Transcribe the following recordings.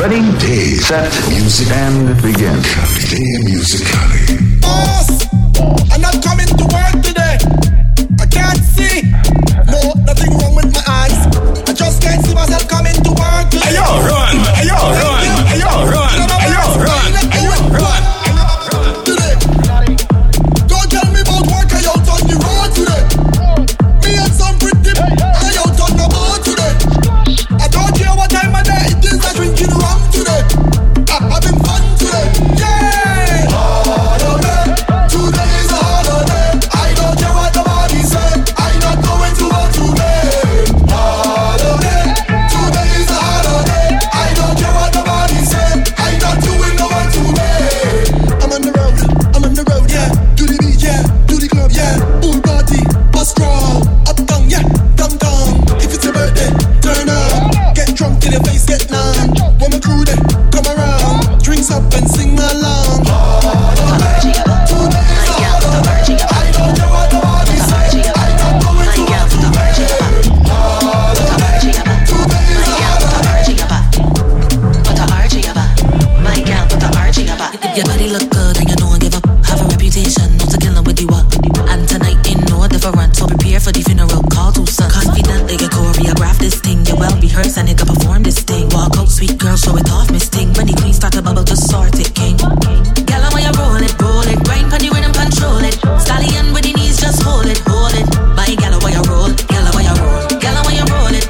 Ready? Day. Set. Music. And begin. Day music. Boss! I'm not coming to work today. I can't see. No, nothing wrong with my eyes. I just can't see myself coming to work today. Ayo, run! Ayo, run! Ayo, run! Ayo, run! Ayo, run! Today. Don't tell me about work. I out on the road today. Me and some pretty I out on the boat today. I don't care what time of day it is. I drinking rum today. I'm having fun today. Yeah! Holiday. Today is a holiday. I don't care what the body said. I'm not going to work today. Holiday. Today is a holiday. I don't care what the body said. I'm not doing no work today. I'm on the road, yeah. To the beach, yeah. To the club, yeah. Pool party, bus crawl, up down, yeah. Downtown. If it's your birthday, turn up. Get drunk till your face get numb. When my crew there, come around. Drinks up and sing along. Your body look good and you know I give up. Have a reputation, no tequila with you up. And tonight ain't no different, so prepare for the funeral, call to son. Confidently you choreograph this thing. You well rehearsed and you can perform this thing. Walk out sweet girl, show it off, miss thing. When the queen start to bubble, just sort it, king. Girl, I want you roll it, grind pon the rhythm, control it. Stallion with the knees, just hold it, hold it. My girl, I want you roll, girl, I want you roll. Girl, I want you roll it,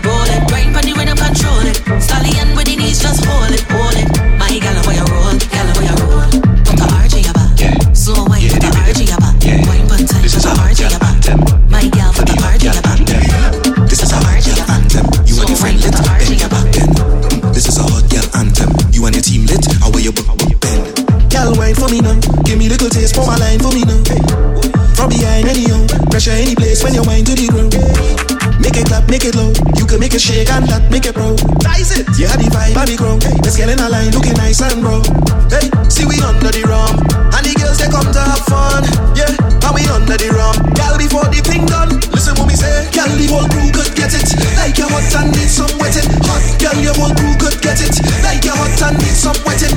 grind pon the rhythm, control it. Stallion with the knees, just hold it, hold it. My girl, I want you roll, girl, I want you roll. This is a hard job anthem. My gal for the hard job anthem. This is a hard job anthem. You and your friend lit, bend your back then. This is a hot gal anthem. You and your team lit, away your back bend. Gal wine for me now, give me little taste, for my line for me now. From behind anyhow, pressure any place when you wine to the ground. Make it clap, make it low. You can make it shake and that make it pro. Nice it, you had the vibe, baby grow. Let's get in a line, looking nice and bro. Hey, see we under the rum, and the girls they come to have fun. Yeah, and we under the rum. Girl before the thing done, listen what we say. Girl the whole crew could get it, like your hot and need some wetting. Hot girl your whole crew could get it, like your hot and need some wetting.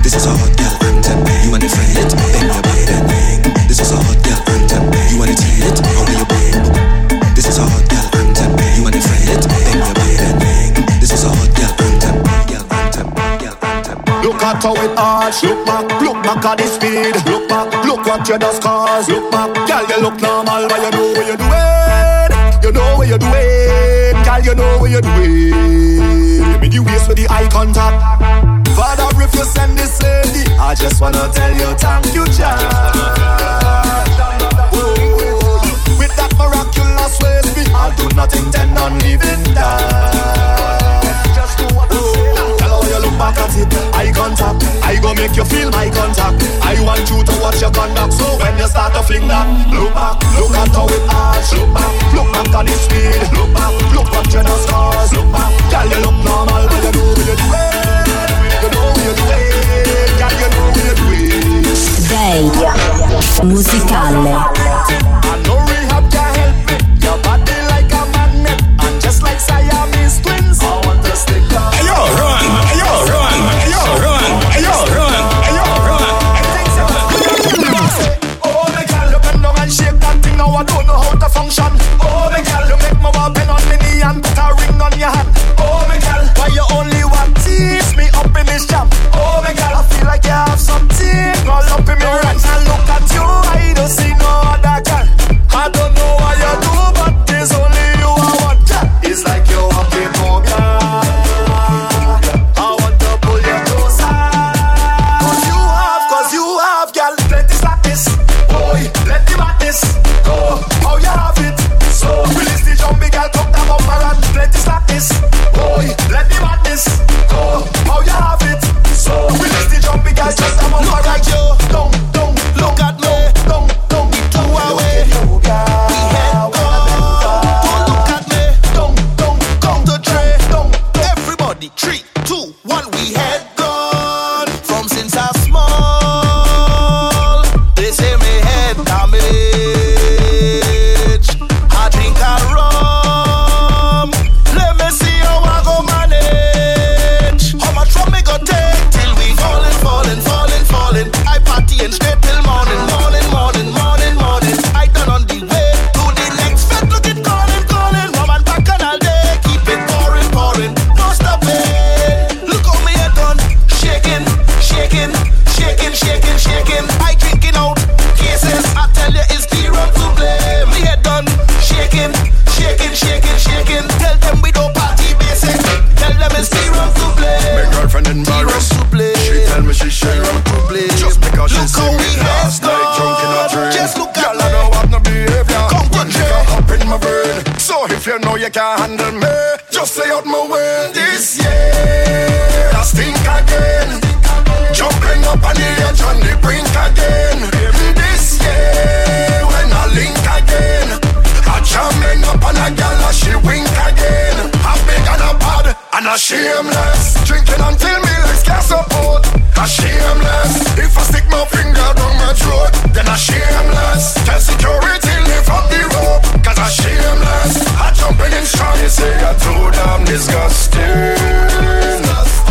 This is a hot girl anthem. You and your friend lit, bend your back then. This is a hot girl anthem. You and your team lit, how do you bend? This is a hot girl anthem. You and your friend lit, bend your back then. This is a hot girl anthem. Girl anthem, girl anthem. Look at how it arch. Look back at the speed. Look back, look what you just caused. Look back, girl, you look normal, but you know what you're doing. You know what you're doing, girl, you know what you're doing. Made you waste with the eye contact. Father, if you send this lady, I just wanna tell you thank you, Jah. Miraculous ways be, I'll do nothing then on even that. Just do what I say. Tell how you look back at it. Eye contact, I go make you feel my contact. I want you to watch your conduct. So when you start to fling that, look back, look at how it arch. Look back at the speed. Look back, look what you just caused. Look back, girl you look normal, but you know what you do it. You know what you do it, girl you know what you do it. Veglia musicale. From friend embarrassed. She tell me she share her two plates just because she seen me last night drunk in a dream. Just look at me. Y'all know I've no behavior. Come one nigga up in my brain. So if you know you can't handle me, just stay out my way. This year I stink again. Jumping up on the edge on the brink again. This year when I link again, I jamming up on a gal and she wink again. I'm big and I'm bad and I'm shameless. Drinking until me legs can't support. I'm shameless. If I stick my finger down my throat, then I'm shameless. Tell security lift up the rope, 'cause I'm shameless. I jumping in strong. You say I too damn disgusting.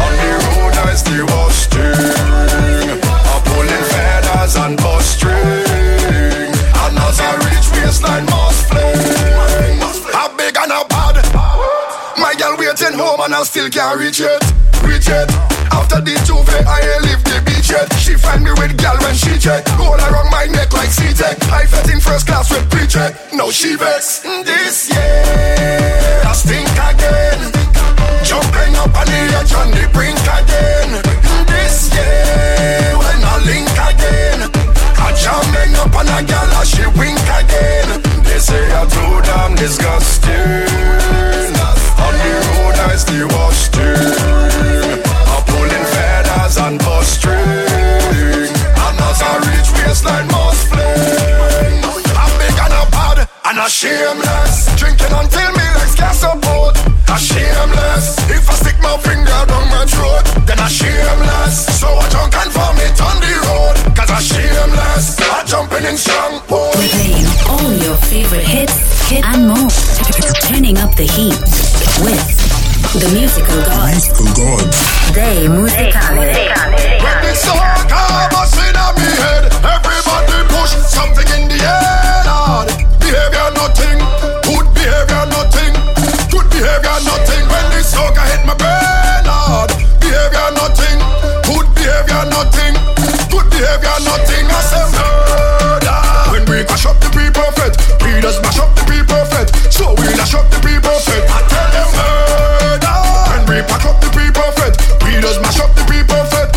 On the road I still was sting. I'm pulling feathers and bus string. And as I reach waistline must fling. I'm big and I'm bad. My girl waiting home and I still can't reach it. Reach it. After the juve I leave the beach yet. She find me with girl when she check. All around my neck like C-Tech. I felt in first class with pre-check. Now she vex. This year I stink again. Jumping up on the edge on the brink again. This year when I link again, I jamming up on a gal and she wink again. They say I'm too damn disgusting. On the road I still wash string. I'm pulling feathers and bus string. And as I reach waistline must fling. I'm big and I'm bad and I'm shameless. Drinking until me legs can't support. I'm shameless. If I stick my finger down my throat, then I'm shameless. So I junk and vomit on the road, 'cause I'm shameless. I'm jumping in strong boy. We're playing all your favorite hits and more. Turning up the heat with the musical gods. Dei Musicale. When the song comes in my head, everybody push something in the air. Lord. Behavior nothing, good behavior nothing. Behavior nothing when this soca hit my brain, Lord. Behavior nothing, good behavior nothing, good behavior nothing. I say murder. When we mash up the people fed, we just mash up the people fed. So we mash up the people fed. I tell them murder. When we pack up the people fed, we just mash up the people fed.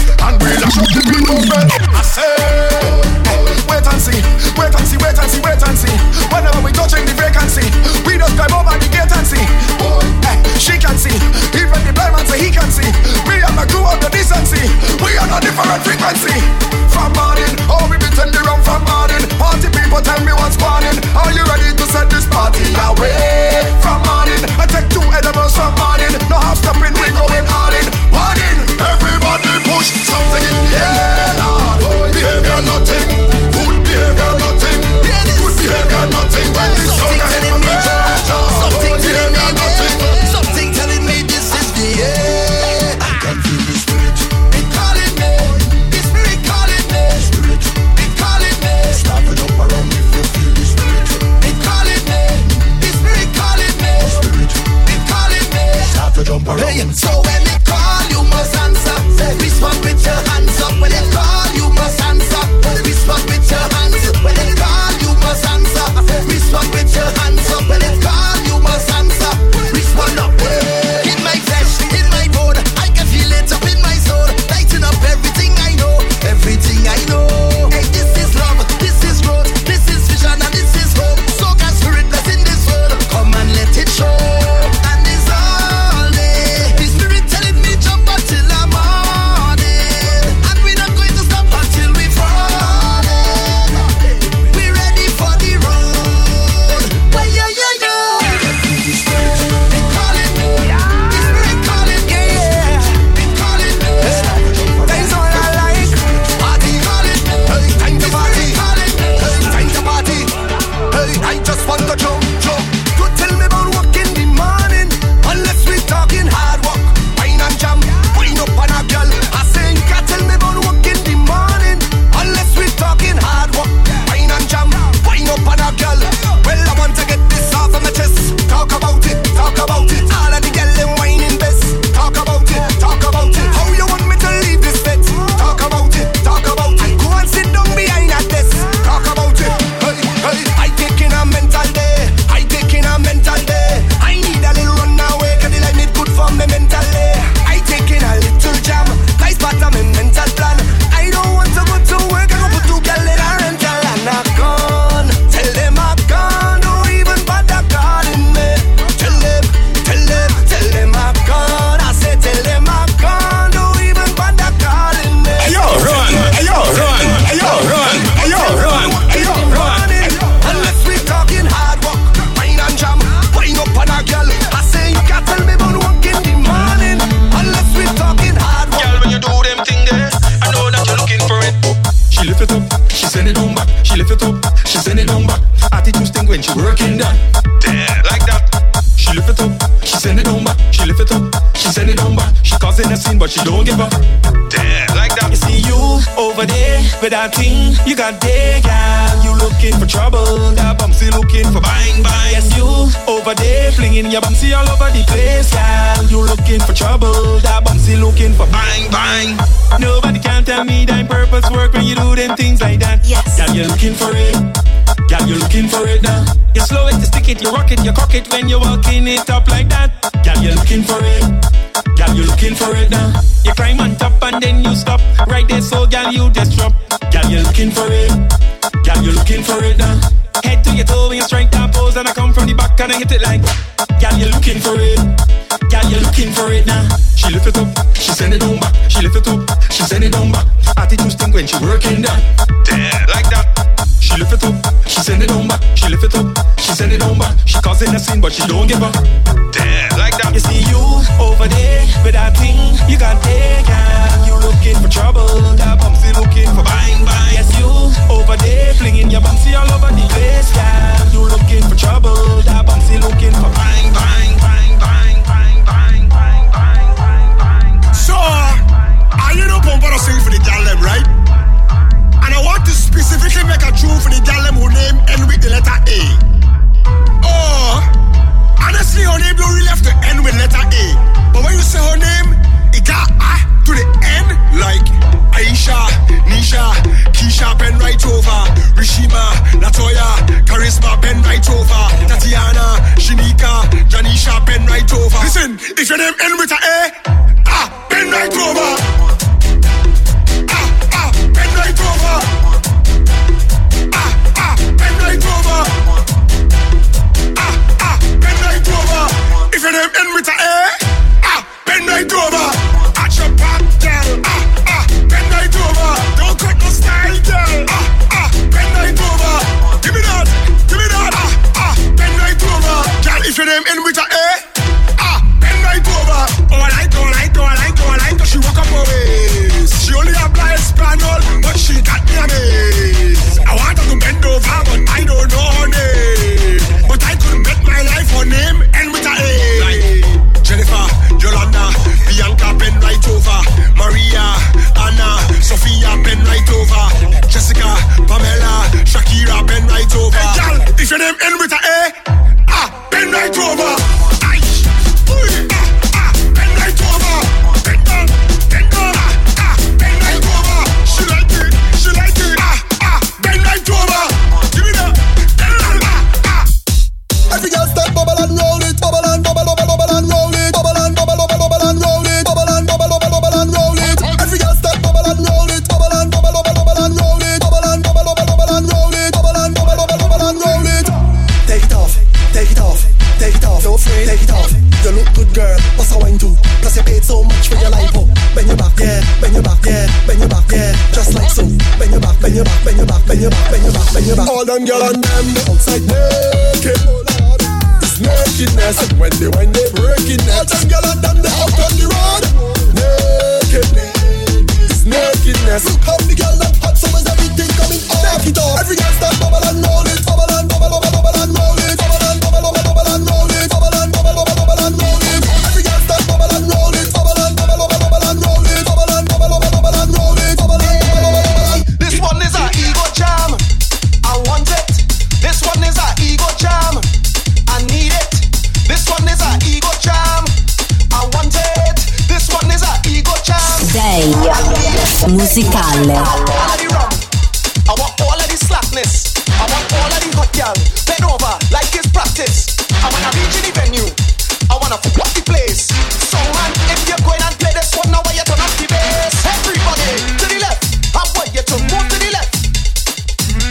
in a scene, but she don't give up. Damn, like that. You see you over there with that thing you got there, girl. You looking for trouble, that bumpsy looking for bang bang. Yes, you over there flinging your bumpsy all over the place, girl. You looking for trouble, that bumpsy looking for bang bang. Nobody can tell me that purpose work when you do them things like that. Yes, girl, you're looking for it. Girl, you're looking for it now. You slow it, you stick it, you rock it, you cock it when you're walking it up like that. Girl, you're looking for it. Girl, you looking for it now. You climb on top and then you stop right there, so girl, you just drop. Girl, you looking for it. Girl, you looking for it now. Head to your toe and you strike that pose, and I come from the back and I hit it like. Girl, you looking for it. Girl, you looking for it now. She lift it up, she send it on back. She lift it up, she send it on back. Attitude stink when she working down. Damn, like that. She lift it up, she send it on back. She lift it up, she send it on back. She causing a scene but she don't give up. Damn, like that. You see you over there with that thing you got there, girl. You looking for trouble, that bumpsy looking for bang bang. Yes, you over there flinging your bumpsy all over the place, girl. You looking for trouble, that bumpsy looking for bang bang bang bang bang bang bang bang bang bang. So, are you the bumper to sing for the girl them, right? And I want to specifically make a tune for the girl who name end with the letter A. Oh, honestly, her name don't really have to end with letter A. But when you say her name, it got A to the end, like Aisha, Nisha, Keisha, bend right over. Rishima, Latoya, Charisma, bend right over. Tatiana, Shinika, Janisha, bend right over. Listen, if your name end with a A, ah, bend right over. Bend right over. Ah, ah, bend right over. Ah, ah, bend right over. If your name end with a A, ah, bend right over. At your back, girl. Ah, ah, bend right over. Don't cut no style, girl. Ah, ah, bend right over. Give me that, give me that. Ah, ah, bend right over. Girl, if your name end with a A, ah, bend right over. Oh, I like, oh, I like, oh, I like, oh, I like, 'cause she walk up always. She only have blind spaniel, but she got me amazed. I want her to bend over, but I don't know her name. But I could bet my life her name end with a A. Like Jennifer, Yolanda, Bianca, bend right over. Maria, Anna, Sophia, bend right over. Jessica, Pamela, Shakira, bend right over. Hey, girl, if your name end with a A, ah, bend right over. Aye, ooh, ah, ah, bend right over. Bend down, bend down. Every girl step, bubble and roll it, bubble and bubble, bubble, bubble and roll it, bubble and bubble, bubble, bubble and roll it, bubble and bubble, bubble, bubble and roll it. Every girl step, bubble and roll it, bubble and bubble, bubble, bubble and roll it, bubble and bubble, bubble, bubble and roll it, bubble and bubble, bubble, bubble and roll it. Take it off, take it off, take it off. Don't fret, take it off. You look good, girl. What's a wine to? Plus you paid so much for your life, oh. Bend your back, yeah. Bend your back, yeah. Bend your back, yeah. Just like so. Bend your back, bend your back, bend your back, bend your back, bend your back, bend your back. All them girl and them outside naked. Nakedness, and when they wind, they breaking it. All them girl and them, they out on the road. Naked, it's nakedness. Look how the girl that hot, so is everything coming off. Knock it off. Every girl start bubble and roll it, bubble and bubble, bubble, bubble and roll it, bubble and bubble, bubble, bubble and roll it, bubble and bubble, bubble, bubble and roll it. Every girl start bubble and roll it, bubble and bubble, bubble, bubble and roll it, bubble and bubble, bubble, bubble and roll it, bubble and bubble, bubble, bubble. This one is our ego jam. I want it. This one is our ego jam. I need it. This one is an ego jam. I want it. This one is an ego jam. Day musicale. I want all of the slackness. I want all of the hot girl. Bend over like it's practice. I wanna reach the venue. I wanna fuck the place. So man, if you're going and play this one, now where you turn up the bass. Everybody to the left. I want you to move to the left.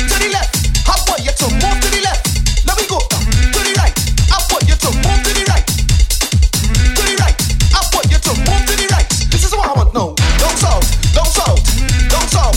To the left. I want you to move to the left. Let me go. To move to the right, to the right. I want you to move to the right. This is what I want now. Don't shout, don't shout, don't shout.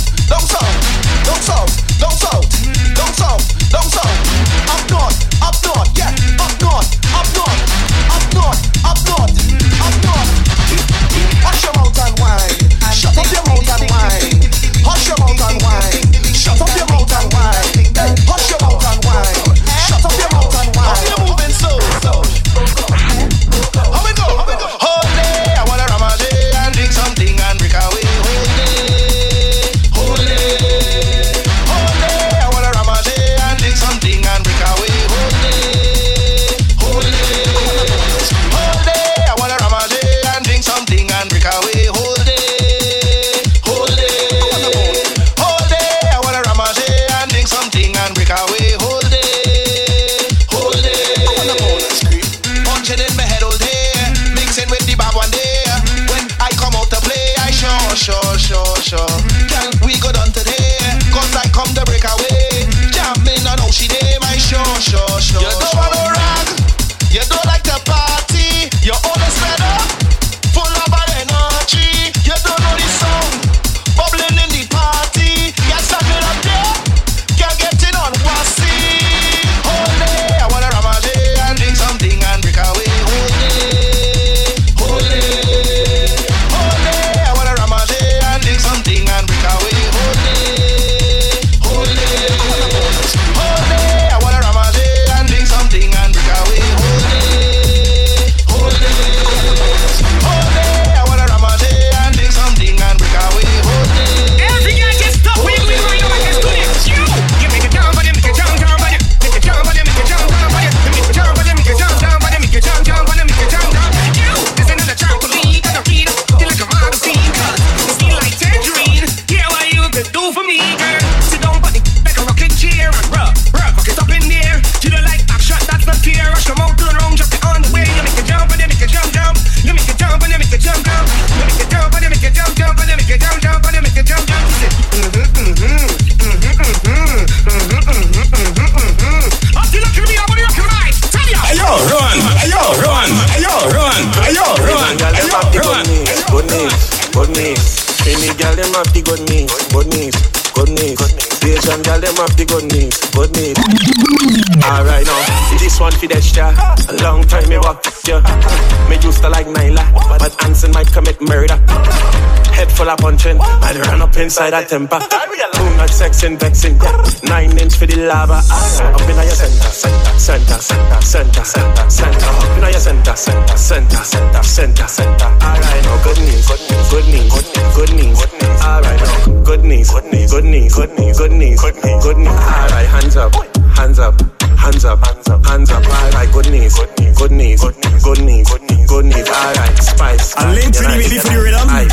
good knees. Any girl them have the good knees, good knees, good knees. Asian girl them have the good knees, good knees. Alright now, this one for the extra. A long time me walk with ya. Me used to like Nyla, but Anson might commit murder. Head full of punching, I'd run up inside her temper. Too much sex and vexing, yeah. 9 inch for the lava. Up in your center, center, center, center, center, center, center. Up in your center, center, center, center, center, center. Alright now, good knees, good knees, good knees, good knees. Good knees, alright now. Good knees, good knees, good knees, good knees, good knees, good knees. Alright, hands up, hands up, hands up, hands up, hands up. Alright, good knees, good knees, good knees, good knees, good knees. Alright, spice. I lean to the free rhythm.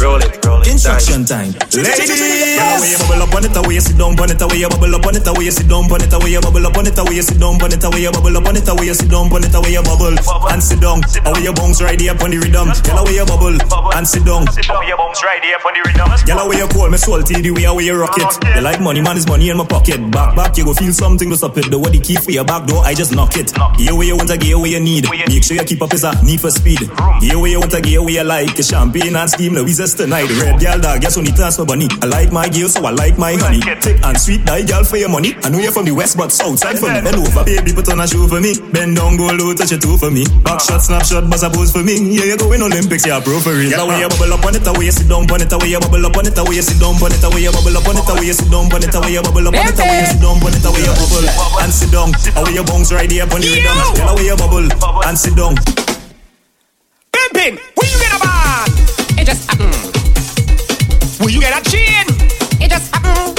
Roll it, roll it. Instruction time. Ladies, bubble up on it, away, sit down, on it, away, bubble up on it, away, sit down, on it, away, bubble up on it, away, sit down, on it, away, bubble up on it, away, sit down, on it, away, bubble and sit down. Away your bones right here on the rhythm. Tell away your bubble and sit down. Sit down your bones right here for the rhythm. Yellow where you call me salty, the way I wear rocket. You like money, man, is money in my pocket. Back, back, you go feel something to stop it. The way the key for your back door, I just knock it. Here where you want to get where you need. Make sure you keep up is a need for speed. Here where you want to get where you like. Champagne and steam, the wizards tonight. Red girl, dog, yes, only transfer bunny. I like my girl, so I like my honey. Thick and sweet, die girl for your money. I know you're from the west, but south side for me. Bend over, baby, put on a shoe for me. Bend down, go low, touch your toe for me. Back shot, snap shot, buzz a pose for me. Yeah, you're going Olympics, yeah, bro, for real. Bubble up on it, away, sit down, on it, away, bubble up on it, away, sit down, on it, away, bubble up on it, away, sit down, on it, away, bubble up on it, away, sit down, on it, away, bubble and sit down. Away your bones right here, on the rhythm. Tell away your bubble and sit down. Pimpin', will you get a bar? It just happened. Will you get a chain? It just happened.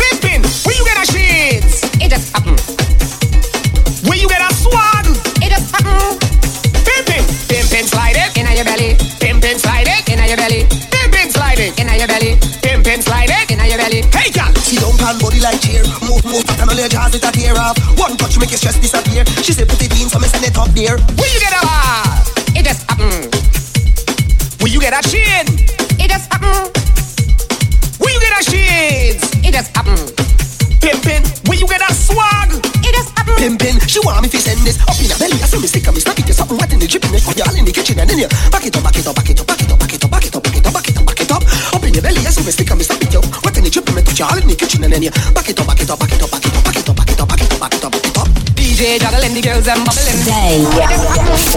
Pimpin', will you get a shades? It just happened. Will you get a swan? It just happened. Pimpin', pimpin' slide it in your belly. Pimpin' slide it in your belly. Pimpin' slide it in your belly. Pimpin' slide it in your belly. Hey girl, she don't pan body like cheer. Move, move, I can only jazz it a tear off. One touch make your stress disappear. She said put it in, so me send it up there. Will you get a bar? It just happen. Will you get a chin? It just happen. Will you get a shades? It just happen. Pimpin', will you get a swag? It just happen. Pimpin', she want me to send this up in her belly. I saw me sick and me snap it. Something wet in the drip in the car. Y'all in the kitchen and in here. Back it up, back it up, back it up, back it up, back it up, back it up, back it up, back it up, back it up. Up in your belly, I saw me stick and me snap it. Wet in the drip in the car. Y'all in the kitchen and in here. Back it up, back it up, back it up, back it up, back it up, back it up, back it up, back it up, back it up. DJ juggling the girls and bubbling. Day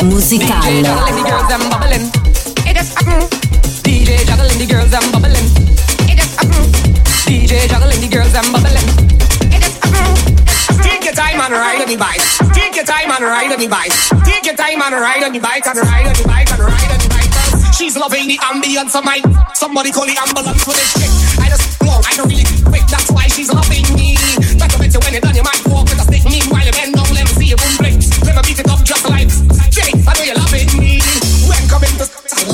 musical. DJ juggling the girls and bubbling. It just happen. DJ juggling the girls and bubbling. It just happen. DJ juggling the girls and bubbling. Take your time and ride on the bike. Take your time and ride on the bike. Take your time and ride on the bike and ride on the bike and ride on the bike. She's loving the ambience of mine. Somebody call the ambulance for this chick. I just blow, I don't really be quick. That's why she's loving me. Better bet you when you're done, you might walk with a stick. Meanwhile, you bend down, let me see you boom break. Let me beat it up just like Jake. I know you're loving me. When coming to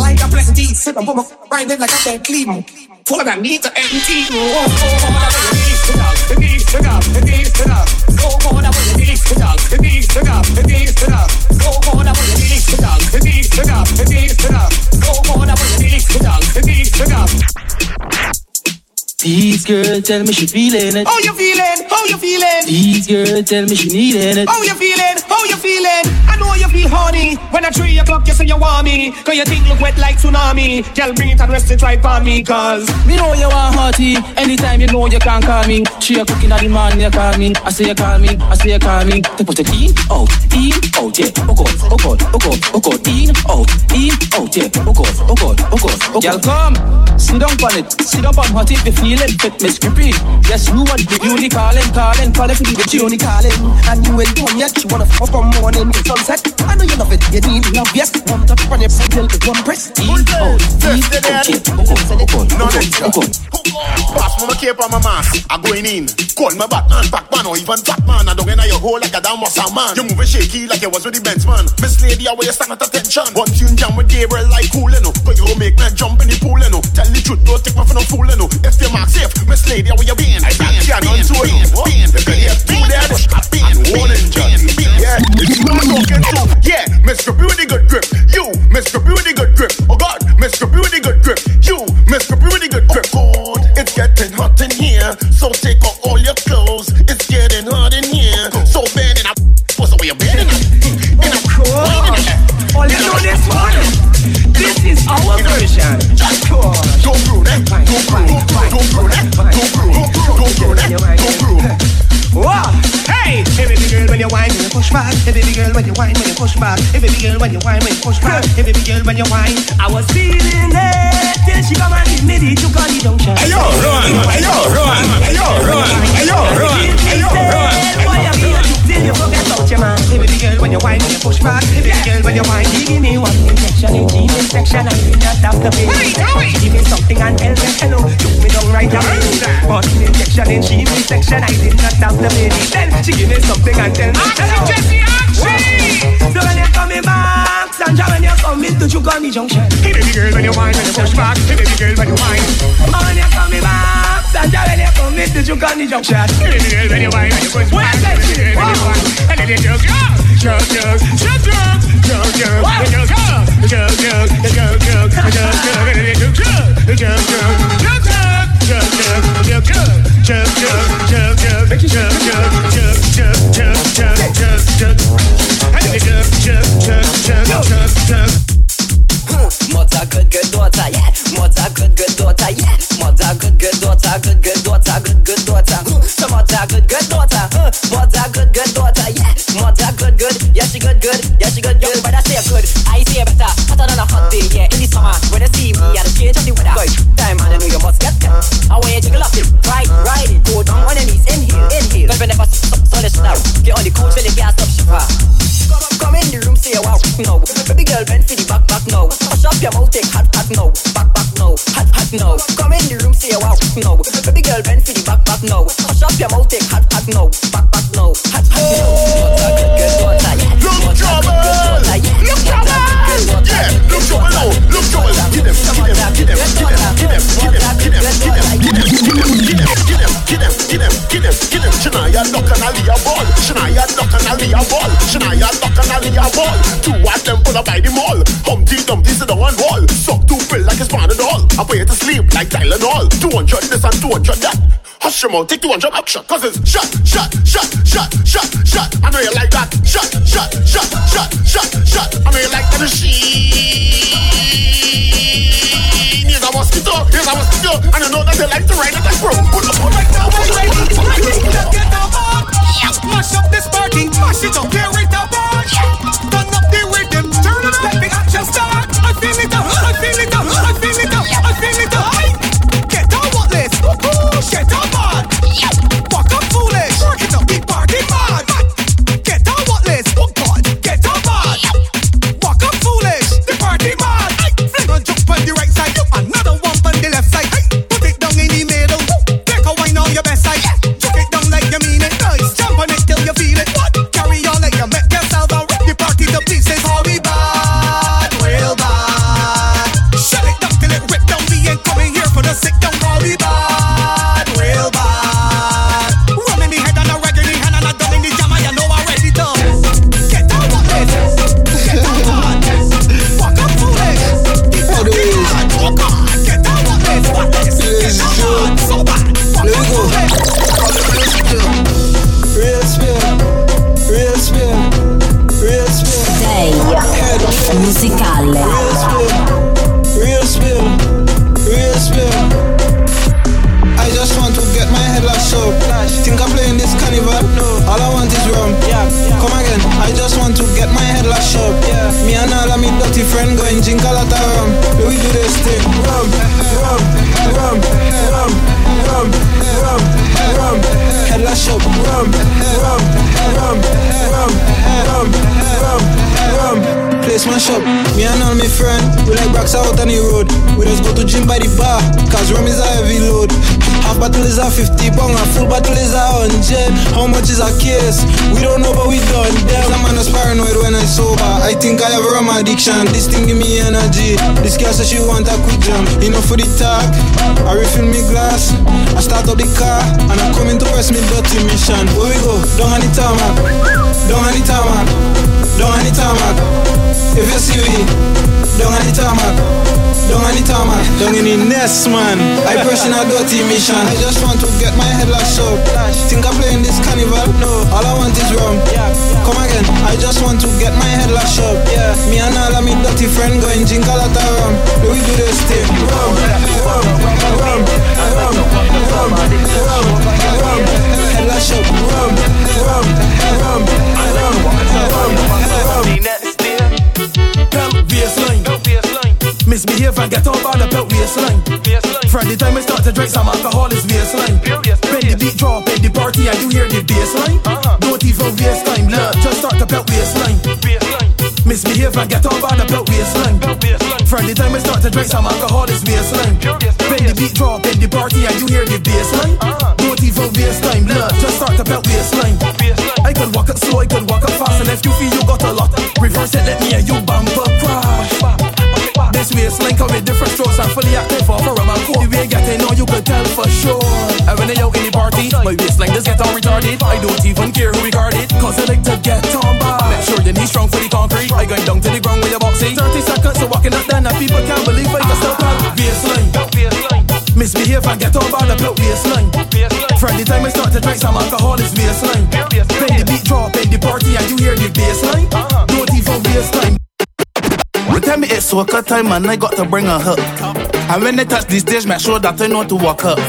like a pleasant eat, sit and bum up, riding like a dead clean. Full of that need to empty. Oh, it needs to go, it needs to go. Go on, I want it needs to go, it needs to go. Go on, I want it needs to go, it needs to go, it needs to go. Go on, I want it needs to go, it needs to go. These girls tell me she feeling it. Oh, you feeling, oh, you feeling. These girls tell me she needing it. Oh, you feeling, oh, you feeling. I know you feel horny when at 3 o'clock you say you want me. Cause your thing look wet like tsunami. Girl, bring it and rest it right for me. Cause me know you are hottie. Anytime you know you can't call me. She a cooking at the man, you call me. I say you call me, I say you call me. They put it in, out, yeah. Oh God, oh God, oh God, oh God. In, out, yeah. Oh God, oh God, oh God, oh God. Girl, come, sit down on it. Sit down on hottie, be feeling fit, miss creepy. Yes, you want to, you only calling, calling. Calling for the bitch, you only calling. And you ain't done yet, you wanna fuck on morning. I know you love it, you need love, yes. One touch on your pedal, one press. Who's pass my cape on my mask, I'm going in. Call my Batman, Pac-Man or even Batman. I don't enter your hole like a damn muscle man. You moving shaky like you was with the Benchman. Miss Lady, I will you stand at attention. One tune jam with Gabriel like cool, you know. But you make me jump in the pool, you know. Tell the truth, don't take me for no fool, you know. If you mark safe, Miss Lady, I will you being. I can't unsure you. Yeah, Mr. Beauty good grip. You, Mr. Beauty good grip. Oh God, Mr. Beauty good grip. You, Mr. Beauty good grip. Oh God, it's getting hot in here, so take off all your clothes. It's getting hot in here, so bend and I was away a bend. Oh God, all you know this morning, this is our version. Go through that, go through that, go through that, go through. Hey, hey baby girl, when you whine, when you push back. Hey baby girl, when you whine, when you push back. Hey baby girl, when you whine, when you push back. Hey baby girl, when you whine. I was feeling it till she come and give me the two call junction. Hey yo, run, hey yo, run, hey yo, run, hey yo, run, hey yo, run. You forget about your man. Hey baby girl, when you whine, when you push back. Hey baby girl, when you whine, give me one injection, a gene infection, and you not have to pay. Give me something and tell me hello. Took me down right away. But injection and gene infection, I did not have to pay. Then she give me something and tell me hello. So when you're coming back, Sandra, when you're coming to Chukami Junction. Hey baby girl, when you whine, when you push back. Hey baby girl, when you whine. Oh, when you're coming back. Sandra, when you come into Chukani Junction. Hey baby girl, when you whine, when you push back. Hey baby girl, when you whine, and then you mother, good daughter, yeah. Mother, good daughter, yeah. Mother, good daughter, good daughter, good daughter. So mother, good daughter, mother, good daughter, yeah. Mother, good, yeah she good, yeah she good. But I say good, I say better. Hotter than a hot day, yeah. In the summer, when I see we are the change of the weather. Good time, and I know you must get them. I want you to jiggle up it, right. Go down on your knees, inhale. But whenever sun is out, get on the couch when the gas up shiver. Come in the room, say wow, no. Baby girl, bend for the back, no. Hush up your mouth, take hot, no. Back, no. Hot, no. Come in the room, say wow, no. Baby girl, bend for the back, no. Hush up your mouth, take hot, no. Back, no. Hot, no. Look trouble! Look trouble! Yeah, look trouble, no. Look trouble. Get them. Shania knock and Aliyah ball. Shania knock and Aliyah ball. Shania knock and Aliyah ball. Two of them pull up by the mall. Humpty Dumpty sit on one wall. Suck to fill like it's part of the hall. I put you to sleep like Tylenol. 200 this and 200 that. Hush your mouth, take 200 action. Cause it's shot. I know you like that. Shot. I know you like that machine. Here's a mosquito. And you know that they like to ride at that room. Put the phone right now, get the up. Mash up this party, mash it up, tear it up. Turn up the rhythm, turn it up, let the action start. I feel it up. Get on what list, get on mad. Fuck up foolish, work it up, the party mad. Get on what list, oh God, get on mad. Fuck up foolish, the party mad. Fling on jump on the right side, another one on the left side. Put it down in the middle, take a wine on your best side. Chuck it down like you mean it, nice. Jump on it till you feel it. What? Carry on like you make yourself and rip the party to pieces. How we bad, real bad. Shut it down till it rip down. We ain't coming here for the sick down. How we bad, real bad. Rum in the head and a rag in the hand and a gun in the jam. I know already done. Get down on it, get down on it. Fuck up foolish, get down on it. Oh God, get down on it. What is it? Get down on it. So bad. Fuck up foolish. Real spirit. Musicale. Real spirit. I just want to get my head lashed up. Think I'm playing this carnival? No. All I want is rum. Yeah. Come again. I just want to get my head lashed up. Yeah. Me and all of me dirty friend going drink a lot of rum. We do this thing. Rum. Head lashed up. Rum. Place mash up, me and all my friend. We like rocks out on the road. We just go to gym by the bar, cause rum is a heavy load. Half bottle is a 50 pound, a full bottle is a 100. How much is a case? We don't know, but we done them. Some man is paranoid when I sober. I think I have a rum addiction. This thing give me energy. This girl says she want a quick jump. Enough for the talk, I refill me glass. I start up the car, and I come in to press me dirty mission. Where we go? Don't honey tarmac. If you see me, don't have the tarmac. Don't any time, man. Don't any nest, man. I pressing a dirty mission. I just want to get my head lashed up. Think I'm playing this carnival? No, all I want is rum. Come again. I just want to get my head lashed up. Yeah, me and all of me dirty friend going drink a lot of rum. Do we do this thing? Rum, rum, rum, rum, rum, rum. Head lashed up. Rum, rum, rum, rum, rum, rum. Misbehave and get off on the belt waistline. From the time I start to drink some alcohol is waistline. When the beat drop at the party and you hear the bassline, don't even waste time, love, just start to belt waistline. Misbehave and get off on the belt waistline. From the time I start to drink some alcohol is waistline. When the beat drop at the party and you hear the bassline, don't even waste time, love, just start to belt waistline. I could walk up slow, I could walk up fast, and if you feel you got a lot, reverse it, let me and you bumper crash. This waistline come with different strokes. I'm fully active for a man cool. The way getting on you could tell for sure. And when they out in the party, my waistline just get all retarded. I don't even care who regard it, cause I like to get on by. Make sure your knees strong for the concrete. I going down to the ground with your boxy. 30 seconds to walking up then, and people can't believe I can still call waistline. Misbehave and get on by the block waistline. From the time I start to drink some alcohol is waistline. When the beat drop in the party and you hear the bassline, don't even waste time. Tell me it's soca time and I got to bring a hook. And when they touch the stage, make sure that I know to walk up.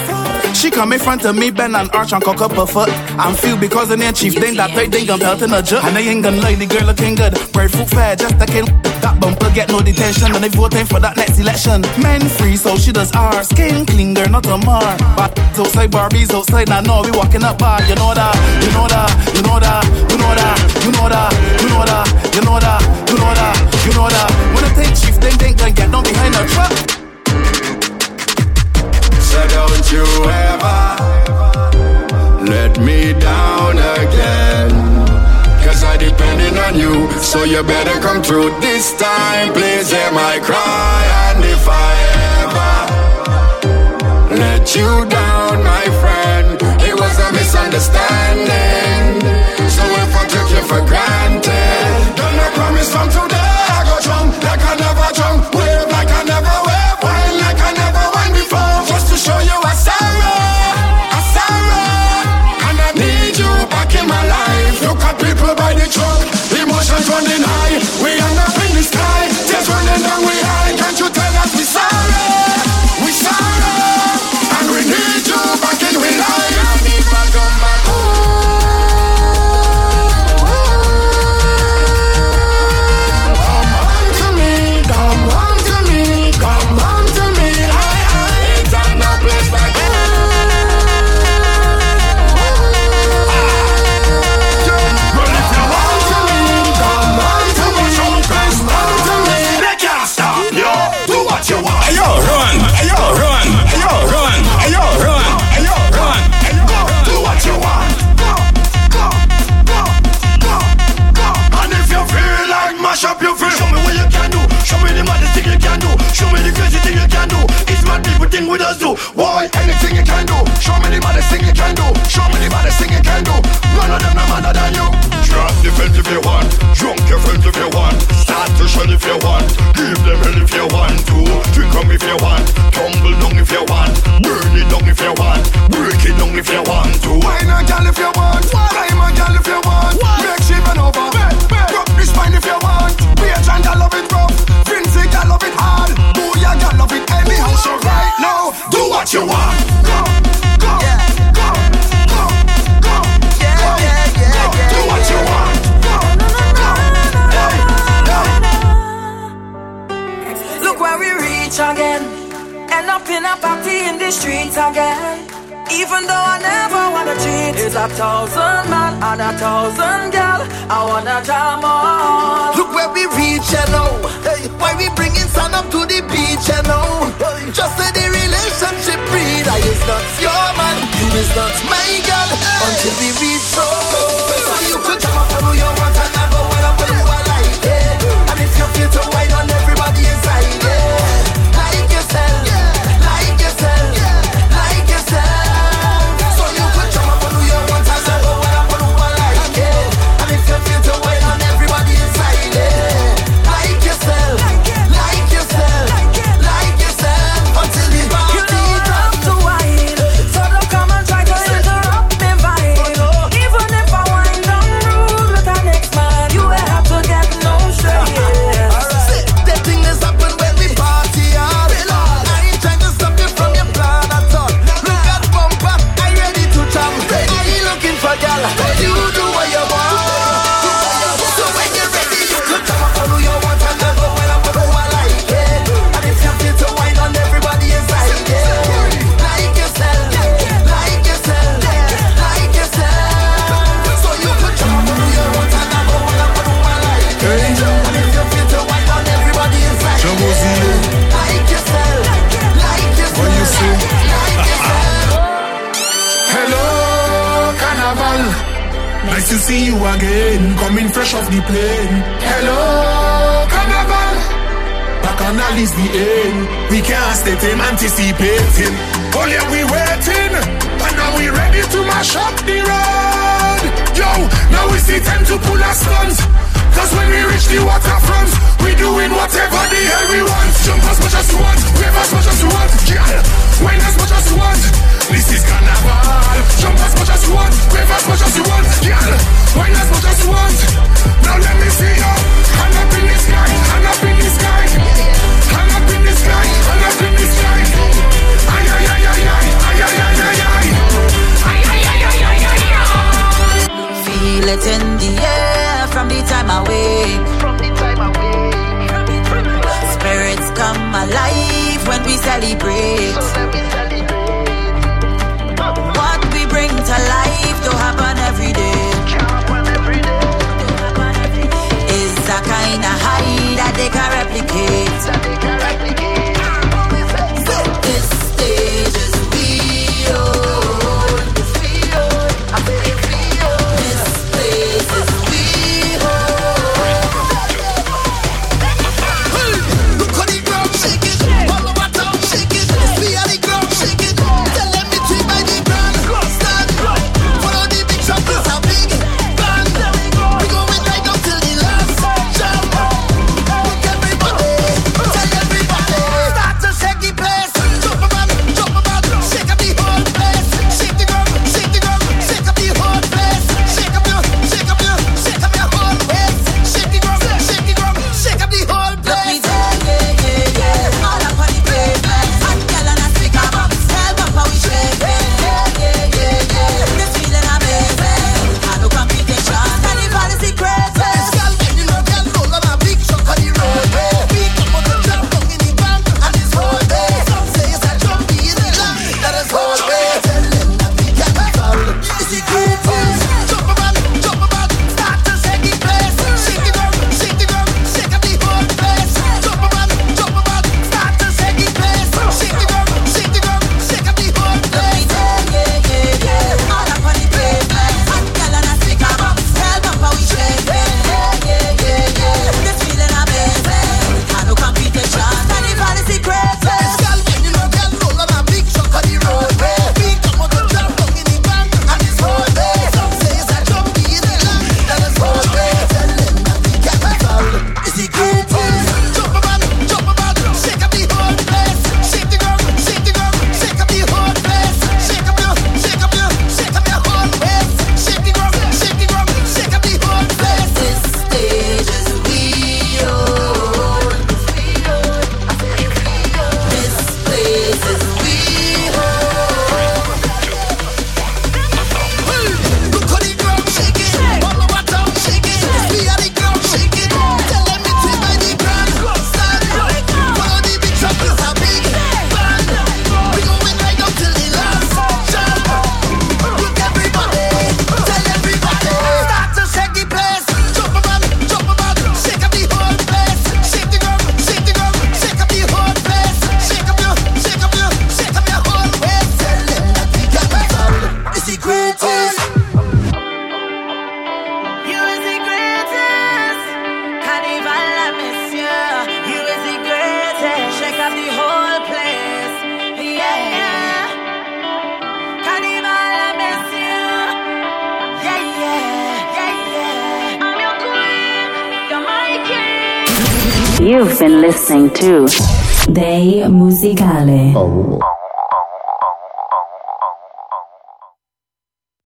She come in front of me, bend and arch and cock up her foot. I'm feel because the name chief thing that I think I'm pelting a jerk. And I ain't gonna lie, the girl looking good. Bird food fair, just a kill. That bumper get no detention and I voting for that next election. Men free, so she does ours. Skin clean, girl, not a mar. But outside Barbies, outside, I know we walking up bar. You know that, you know that, you know that, you know that, you know that, you know that, you know that, you know that, you know that. When I think chief thing, they gonna get down behind the truck. So don't you ever let me down again, cause I depending on you, so you better come through this time. Please hear my cry, and if I ever let you down, my friend, it was a misunderstanding. So if I took you for granted, then I promise from today I go strong like I never drunk, wave like I never wave, wine like I never wine before. Show you a sorrow, and I need you back in my life. Look at people by the truck, emotions running high. We hang up in the sky, just running down we high. Can't you tell us we sorrow, and we need you back in we life. I need back on my to see you again, coming fresh off the plane. Hello, Carnival. Bacchanal is the end. We can't stay tame anticipating. Oh yeah, we waiting, and now we ready to mash up the road. Yo, now it's the time to pull our stunts, cause when we reach the waterfront, we doing whatever the hell we want. Jump as much as you want, wave as much as you want, girl, wine as much as you want. This is Carnival. Jump as much as you want, wave as much as you want, girl, wine as much as you want. Now let me see you. Hand up in the sky, hand up in the sky, hand up in the sky, hand up in the sky. Ay ay ay ay ay ay ay ay ay ay. Ay ay ay ay ay ay ay. Feel it in the air from the time I wake. Spirits come alive when we celebrate. What we bring to life don't happen every day. It's a kind of high that they can replicate. So this stage is we own. This place is we own. You've been listening to Dei Musicale.